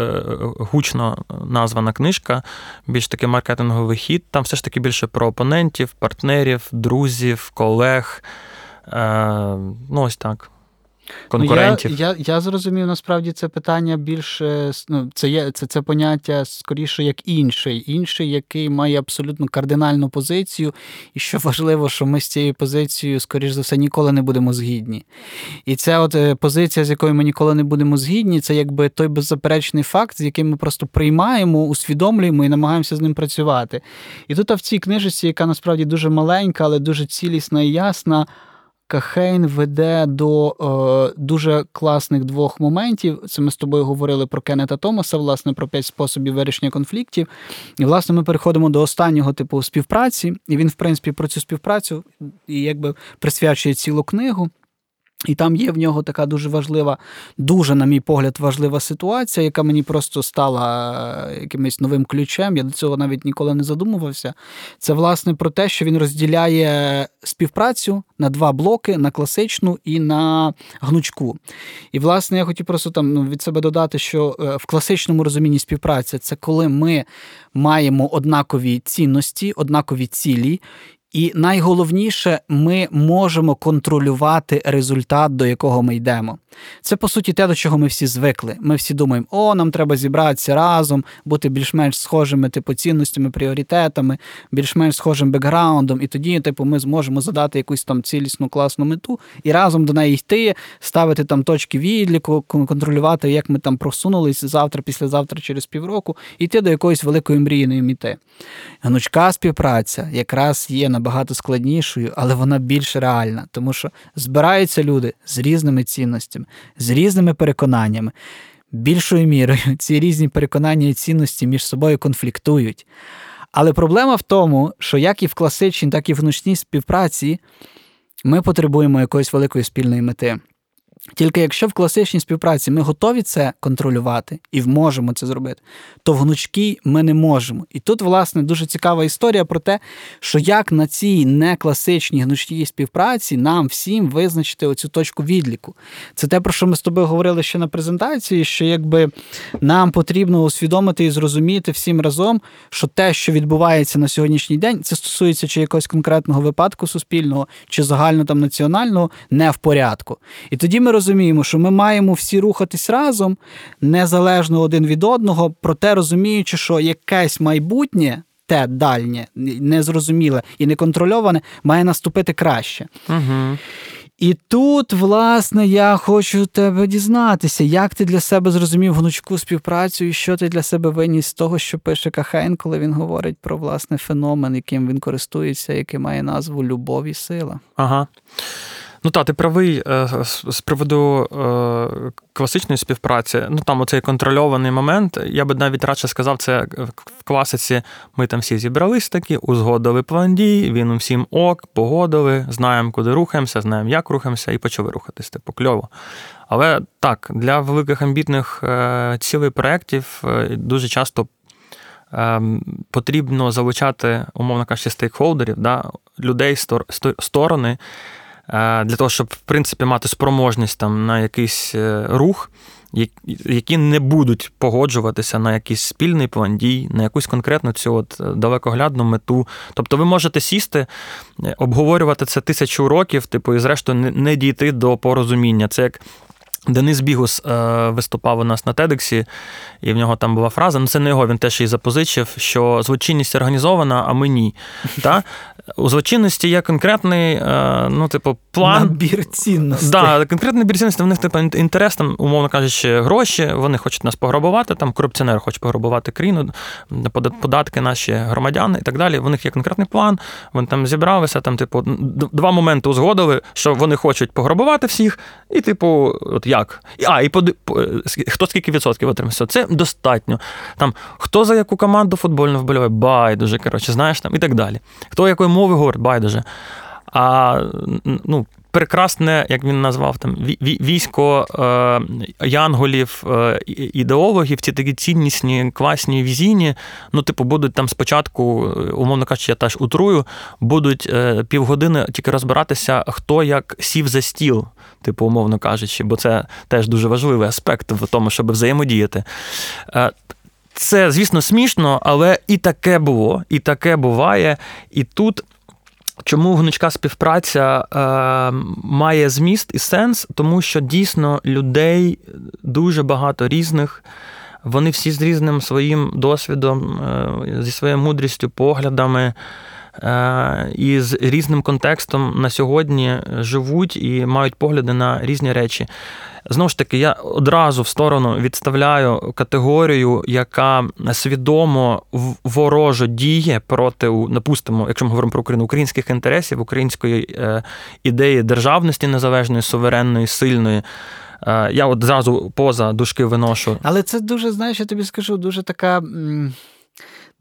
гучно названа книжка, більш таки маркетинговий хід. Там все ж таки більше про опонентів, партнерів, друзів, колег. Ну, ось так. Конкурентів. Ну, я, я, я зрозумів, насправді, це питання більш, ну, це, є, це, це поняття скоріше як інший. Інший, який має абсолютно кардинальну позицію, і що важливо, що ми з цією позицією, скоріш за все, ніколи не будемо згідні. І ця от позиція, з якою ми ніколи не будемо згідні, це якби той беззаперечний факт, з яким ми просто приймаємо, усвідомлюємо і намагаємося з ним працювати. І тут в цій книжці, яка насправді дуже маленька, але дуже цілісна і ясна, Кахейн веде до е, дуже класних двох моментів. Це ми з тобою говорили про Кеннета Томаса, власне, про п'ять способів вирішення конфліктів. І, власне, ми переходимо до останнього типу співпраці. І він, в принципі, про цю співпрацю і якби присвячує цілу книгу. І там є в нього така дуже важлива, дуже, на мій погляд, важлива ситуація, яка мені просто стала якимось новим ключем. Я до цього навіть ніколи не задумувався. Це, власне, про те, що він розділяє співпрацю на два блоки, на класичну і на гнучку. І, власне, я хотів просто там від себе додати, що в класичному розумінні співпраця – це коли ми маємо однакові цінності, однакові цілі, і найголовніше, ми можемо контролювати результат, до якого ми йдемо. Це, по суті, те, до чого ми всі звикли. Ми всі думаємо, о, нам треба зібратися разом, бути більш-менш схожими типу цінностями, пріоритетами, більш-менш схожим бекграундом, і тоді типу, ми зможемо задати якусь там цілісну класну мету і разом до неї йти, ставити там точки відліку, контролювати, як ми там просунулись завтра, післязавтра, через півроку, йти до якоїсь великої мрійної мети. Гнучка співпраця якраз є набагато складнішою, але вона більш реальна, тому що збираються люди з різними цінностями, з різними переконаннями. Більшою мірою ці різні переконання і цінності між собою конфліктують. Але проблема в тому, що як і в класичній, так і в гнучній співпраці ми потребуємо якоїсь великої спільної мети. Тільки якщо в класичній співпраці ми готові це контролювати і можемо це зробити, то в гнучкій ми не можемо. І тут, власне, дуже цікава історія про те, що як на цій некласичній гнучкій співпраці нам всім визначити оцю точку відліку. Це те, про що ми з тобою говорили ще на презентації, що якби нам потрібно усвідомити і зрозуміти всім разом, що те, що відбувається на сьогоднішній день, це стосується чи якогось конкретного випадку суспільного, чи загально там національного, не в порядку. І тоді ми Ми розуміємо, що ми маємо всі рухатись разом, незалежно один від одного, проте розуміючи, що якесь майбутнє, те дальнє, незрозуміле і неконтрольоване, має наступити краще. Угу. І тут, власне, я хочу тебе дізнатися, як ти для себе зрозумів гнучку співпрацю і що ти для себе виніс з того, що пише Кахейн, коли він говорить про, власне, феномен, яким він користується, який має назву «Любов і сила». Ага. Ну так, ти правий з приводу класичної співпраці. Ну там оцей контрольований момент, я би навіть радше сказав, це в класиці ми там всі зібрались такі, узгодили план дій, він усім ок, погодили, знаємо, куди рухаємося, знаємо, як рухаємося, і почали рухатись, типу, кльово. Але так, для великих амбітних цілей проєктів дуже часто потрібно залучати, умовно кажучи, стейкхолдерів, да, людей, стор, сторони, для того, щоб, в принципі, мати спроможність там, на якийсь рух, які не будуть погоджуватися на якийсь спільний план дій, на якусь конкретну цю от далекоглядну мету. Тобто ви можете сісти, обговорювати це тисячу років, типу, і зрештою не дійти до порозуміння. Це як Денис Бігус виступав у нас на TEDxі, і в нього там була фраза, ну це не його, він теж її запозичив, що злочинність організована, а ми ні. Та? У злочинності є конкретний, ну, типу, план. Набір цінностей. Да, конкретний набір цінностей, в них, типу, інтерес, там, умовно кажучи, гроші, вони хочуть нас пограбувати, там, корупціонер хоче пограбувати країну, податки наші громадяни і так далі. У них є конкретний план, вони там зібралися, там, типу, два моменти узгодили, що вони хочуть пограбувати всіх, і, типу, от як? А, і поди... хто скільки відсотків отримався? Це достатньо. Там, хто за яку команду футбольну вболіває? Байдуже, коротше, знаєш, там, і так далі. Хто якою мовою говорить? Байдуже. А, ну, прекрасне, як він назвав, там, військо е, янголів, е, ідеологів, ці такі ціннісні, класні, візійні, ну, типу, будуть там спочатку, умовно кажучи, я теж утрую, будуть е, півгодини тільки розбиратися, хто як сів за стіл, типу, умовно кажучи, бо це теж дуже важливий аспект в тому, щоб взаємодіяти. Е, це, звісно, смішно, але і таке було, і таке буває, і тут... Чому гнучка співпраця е, має зміст і сенс? Тому що дійсно людей дуже багато різних, вони всі з різним своїм досвідом, е, зі своєю мудрістю, поглядами е, і з різним контекстом на сьогодні живуть і мають погляди на різні речі. Знову ж таки, я одразу в сторону відставляю категорію, яка свідомо ворожо діє проти, напустимо, якщо ми говоримо про Україну, українських інтересів, української ідеї державності незалежної, суверенної, сильної. Я от зразу поза дужки виношу. Але це дуже, знаєш, я тобі скажу, дуже така...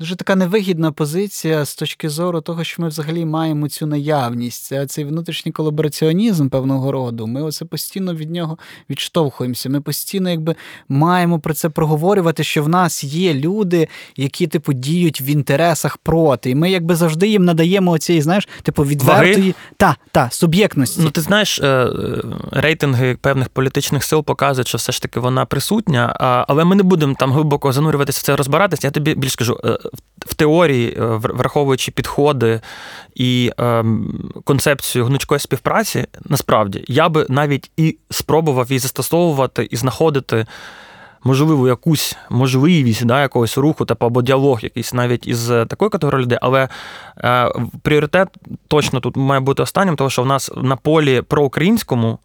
Дуже така невигідна позиція з точки зору того, що ми взагалі маємо цю наявність, цей внутрішній колабораціонізм певного роду. Ми оце постійно від нього відштовхуємося. Ми постійно якби маємо про це проговорювати, що в нас є люди, які типу діють в інтересах проти. І ми якби завжди їм надаємо оцій, знаєш, типу відвертої та, та, суб'єктності. Ну ти знаєш, рейтинги певних політичних сил показують, що все ж таки вона присутня, але ми не будемо там глибоко занурюватися в це, розбиратися. Я тобі більш кажу, в теорії, враховуючи підходи і ем, концепцію гнучкої співпраці, насправді, я би навіть і спробував її застосовувати, і знаходити можливу якусь можливість, да, якогось руху, типу, або діалог якийсь навіть із такою категорією людей, але е, пріоритет точно тут має бути останнім, тому що в нас на полі проукраїнському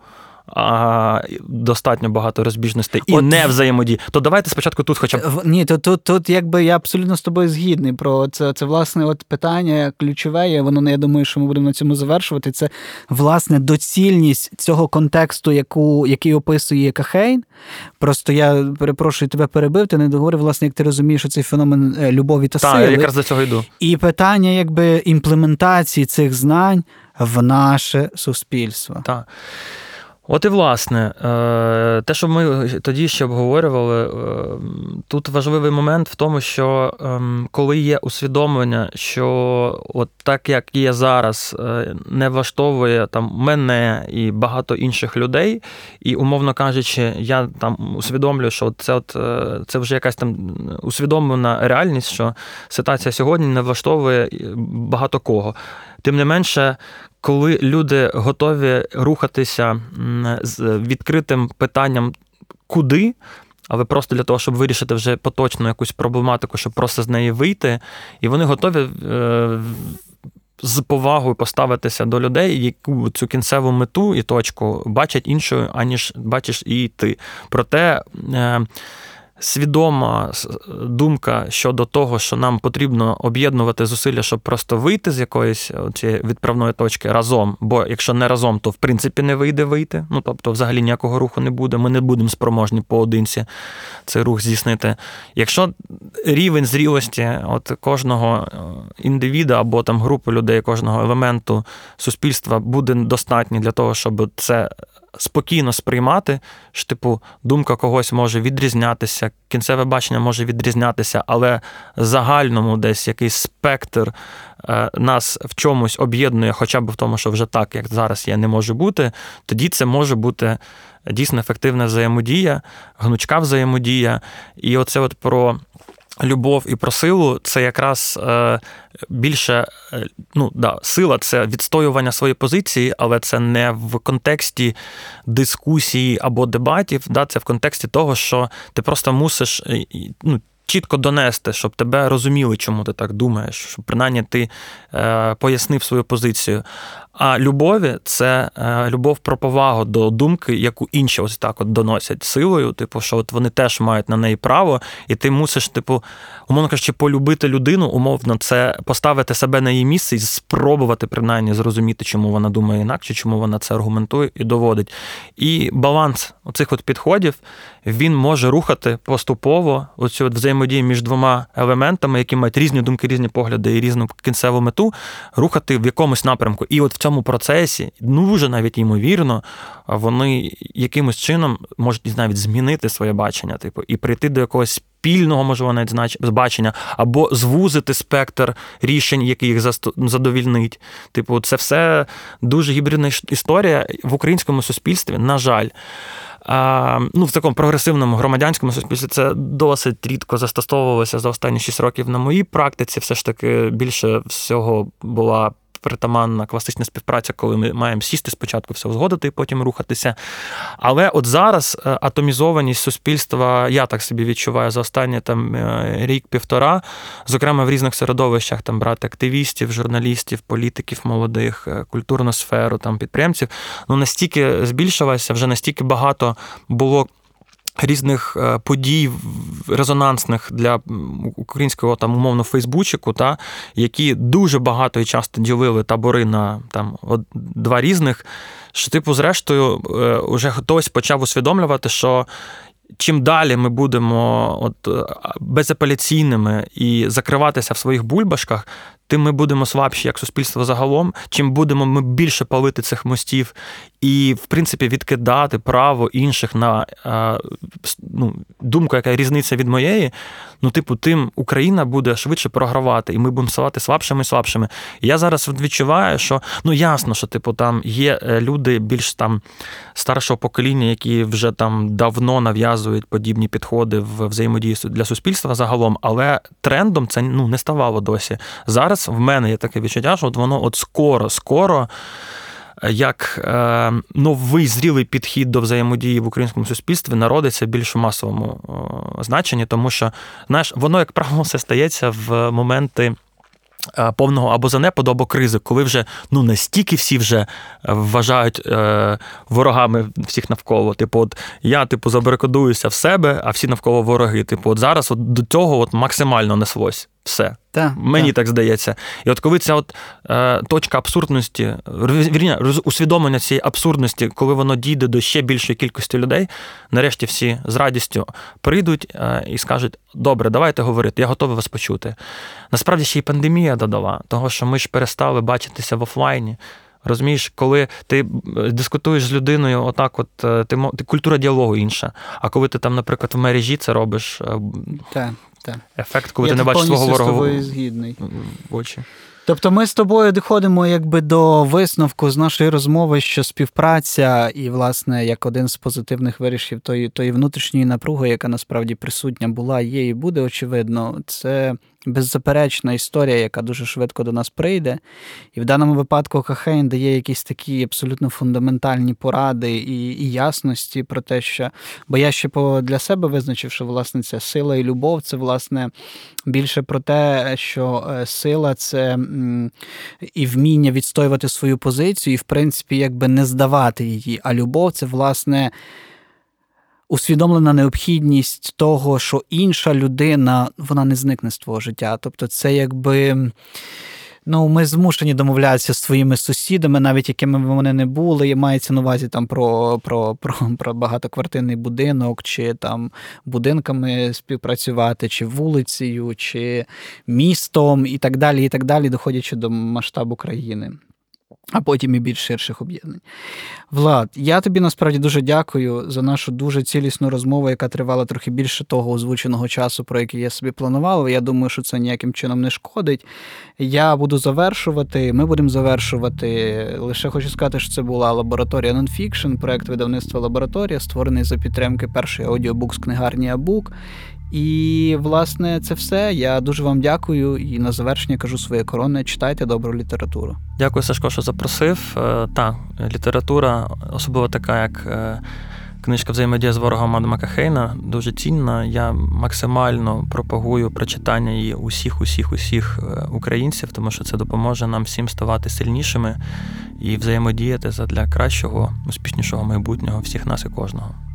А, достатньо багато розбіжностей і От... не взаємодії. То давайте спочатку тут хоча б... Ні, то тут, тут якби я абсолютно з тобою згідний про це. Це, власне, от питання ключове, і воно, я думаю, що ми будемо на цьому завершувати, це, власне, доцільність цього контексту, яку, який описує Кахейн. Просто я, перепрошую, тебе перебив, ти не договорив, власне, як ти розумієш цей феномен любові та, та сили. Так, якраз до цього йду. І питання, якби, імплементації цих знань в наше суспільство. Так. От і, власне, те, що ми тоді ще обговорювали, тут важливий момент в тому, що коли є усвідомлення, що от так, як є зараз, не влаштовує там мене і багато інших людей, і, умовно кажучи, я там усвідомлюю, що це, от, це вже якась там усвідомлена реальність, що ситуація сьогодні не влаштовує багато кого. Тим не менше, коли люди готові рухатися з відкритим питанням «куди?», але просто для того, щоб вирішити вже поточну якусь проблематику, щоб просто з неї вийти, і вони готові з повагою поставитися до людей, яку цю кінцеву мету і точку бачать іншою, аніж бачиш і ти. Проте свідома думка щодо того, що нам потрібно об'єднувати зусилля, щоб просто вийти з якоїсь цієї відправної точки разом, бо якщо не разом, то в принципі не вийде вийти, ну тобто взагалі ніякого руху не буде, ми не будемо спроможні поодинці цей рух здійснити. Якщо рівень зрілості от кожного індивіда або там групи людей, кожного елементу суспільства буде достатній для того, щоб це спокійно сприймати, що, типу, думка когось може відрізнятися, кінцеве бачення може відрізнятися, але загальному десь якийсь спектр нас в чомусь об'єднує, хоча б в тому, що вже так, як зараз є, не може бути, тоді це може бути дійсно ефективна взаємодія, гнучка взаємодія. І оце от про любов і про силу, це якраз більше, ну, да, сила – це відстоювання своєї позиції, але це не в контексті дискусії або дебатів, да, це в контексті того, що ти просто мусиш, ну, чітко донести, щоб тебе розуміли, чому ти так думаєш, щоб принаймні ти е, пояснив свою позицію. А любові – це е, любов про повагу до думки, яку інші ось так от доносять силою, типу, що от вони теж мають на неї право, і ти мусиш, типу, умовно кажучи, полюбити людину, умовно, це поставити себе на її місце і спробувати, принаймні, зрозуміти, чому вона думає інакше, чому вона це аргументує і доводить. І баланс оцих от підходів, він може рухати поступово оцю от взаємодію між двома елементами, які мають різні думки, різні погляди і різну кінцеву мету, рухати в якомусь напрямку. І от в цьому процесі, ну вже навіть ймовірно, вони якимось чином можуть навіть змінити своє бачення, типу, і прийти до якогось спільного, можливо, навіть бачення, або звузити спектр рішень, які їх задовільнить. Типу, це все дуже гібридна історія в українському суспільстві, на жаль. А, ну, в такому прогресивному громадянському суспільстві це досить рідко застосовувалося за останні шість років на моїй практиці. Все ж таки більше всього була притаманна класична співпраця, коли ми маємо сісти, спочатку все узгодити і потім рухатися. Але от зараз атомізованість суспільства, я так собі відчуваю, за останні там рік-півтора, зокрема в різних середовищах, там брати активістів, журналістів, політиків молодих, культурну сферу, там підприємців, ну настільки збільшилася, вже настільки багато було різних подій резонансних для українського там умовно фейсбучику, та які дуже багато і часто ділили табори на там два різних, що типу зрештою вже хтось почав усвідомлювати, що чим далі ми будемо от безапеляційними і закриватися в своїх бульбашках, тим ми будемо слабші як суспільство загалом, чим будемо ми більше палити цих мостів і, в принципі, відкидати право інших на ну, думку, яка різниця від моєї, ну, типу, тим Україна буде швидше програвати, і ми будемо ставати слабшими і слабшими. І я зараз відчуваю, що, ну, ясно, що, типу, там є люди більш там старшого покоління, які вже там давно нав'язують подібні підходи в взаємодії для суспільства загалом, але трендом це, ну, не ставало досі. Зараз в мене є таке відчуття, що от воно от скоро-скоро, як е, новий зрілий підхід до взаємодії в українському суспільстві народиться більш у масовому е, значенні, тому що, знаєш, воно, як правило, все стається в моменти е, повного або занепаду, або кризи, коли вже ну настільки всі вже вважають е, ворогами всіх навколо. Типу, от я, типу, забарикадуюся в себе, а всі навколо вороги. Типу, от зараз от до цього от максимально неслось. Все. Та, Мені та. так здається. І от коли ця от, е, точка абсурдності, вірні, усвідомлення цієї абсурдності, коли воно дійде до ще більшої кількості людей, нарешті всі з радістю прийдуть е, і скажуть, добре, давайте говорити, я готовий вас почути. Насправді ще й пандемія додала, того, що ми ж перестали бачитися в офлайні. Розумієш, коли ти дискутуєш з людиною, отак от ти, ти культура діалогу інша. А коли ти там, наприклад, в мережі це робиш, так, так. ефект, коли Я ти не бачиш свого ворога в очі. Тобто ми з тобою доходимо якби до висновку з нашої розмови, що співпраця і, власне, як один з позитивних вирішів тої, тої внутрішньої напруги, яка насправді присутня була, є і буде, очевидно, це беззаперечна історія, яка дуже швидко до нас прийде. І в даному випадку Кахейн дає якісь такі абсолютно фундаментальні поради і, і ясності про те, що... Бо я ще для себе визначив, що, власне, ця сила і любов – це, власне, більше про те, що сила – це і вміння відстоювати свою позицію і, в принципі, якби не здавати її. А любов – це, власне, усвідомлена необхідність того, що інша людина, вона не зникне з твого життя. Тобто це якби... Ну, ми змушені домовлятися з своїми сусідами, навіть якими вони не були, і мається на увазі там про, про, про, про багатоквартирний будинок, чи там будинками співпрацювати, чи вулицею, чи містом, і так далі, і так далі, доходячи до масштабу країни, а потім і більш ширших об'єднань. Влад, я тобі насправді дуже дякую за нашу дуже цілісну розмову, яка тривала трохи більше того озвученого часу, про який я собі планував. Я думаю, що це ніяким чином не шкодить. Я буду завершувати, ми будемо завершувати. Лише хочу сказати, що це була лабораторія нонфікшн, проект видавництва «Лабораторія», створений за підтримки першої аудіобук з книгарні «Абук». І, власне, це все. Я дуже вам дякую. І на завершення кажу своє коронне. Читайте добру літературу. Дякую, Сашко, що запросив. Та, література, особливо така, як книжка «Взаємодія з ворогом» Адама Кахейна, дуже цінна. Я максимально пропагую прочитання її усіх-усіх-усіх українців, тому що це допоможе нам всім ставати сильнішими і взаємодіяти задля кращого, успішнішого майбутнього всіх нас і кожного.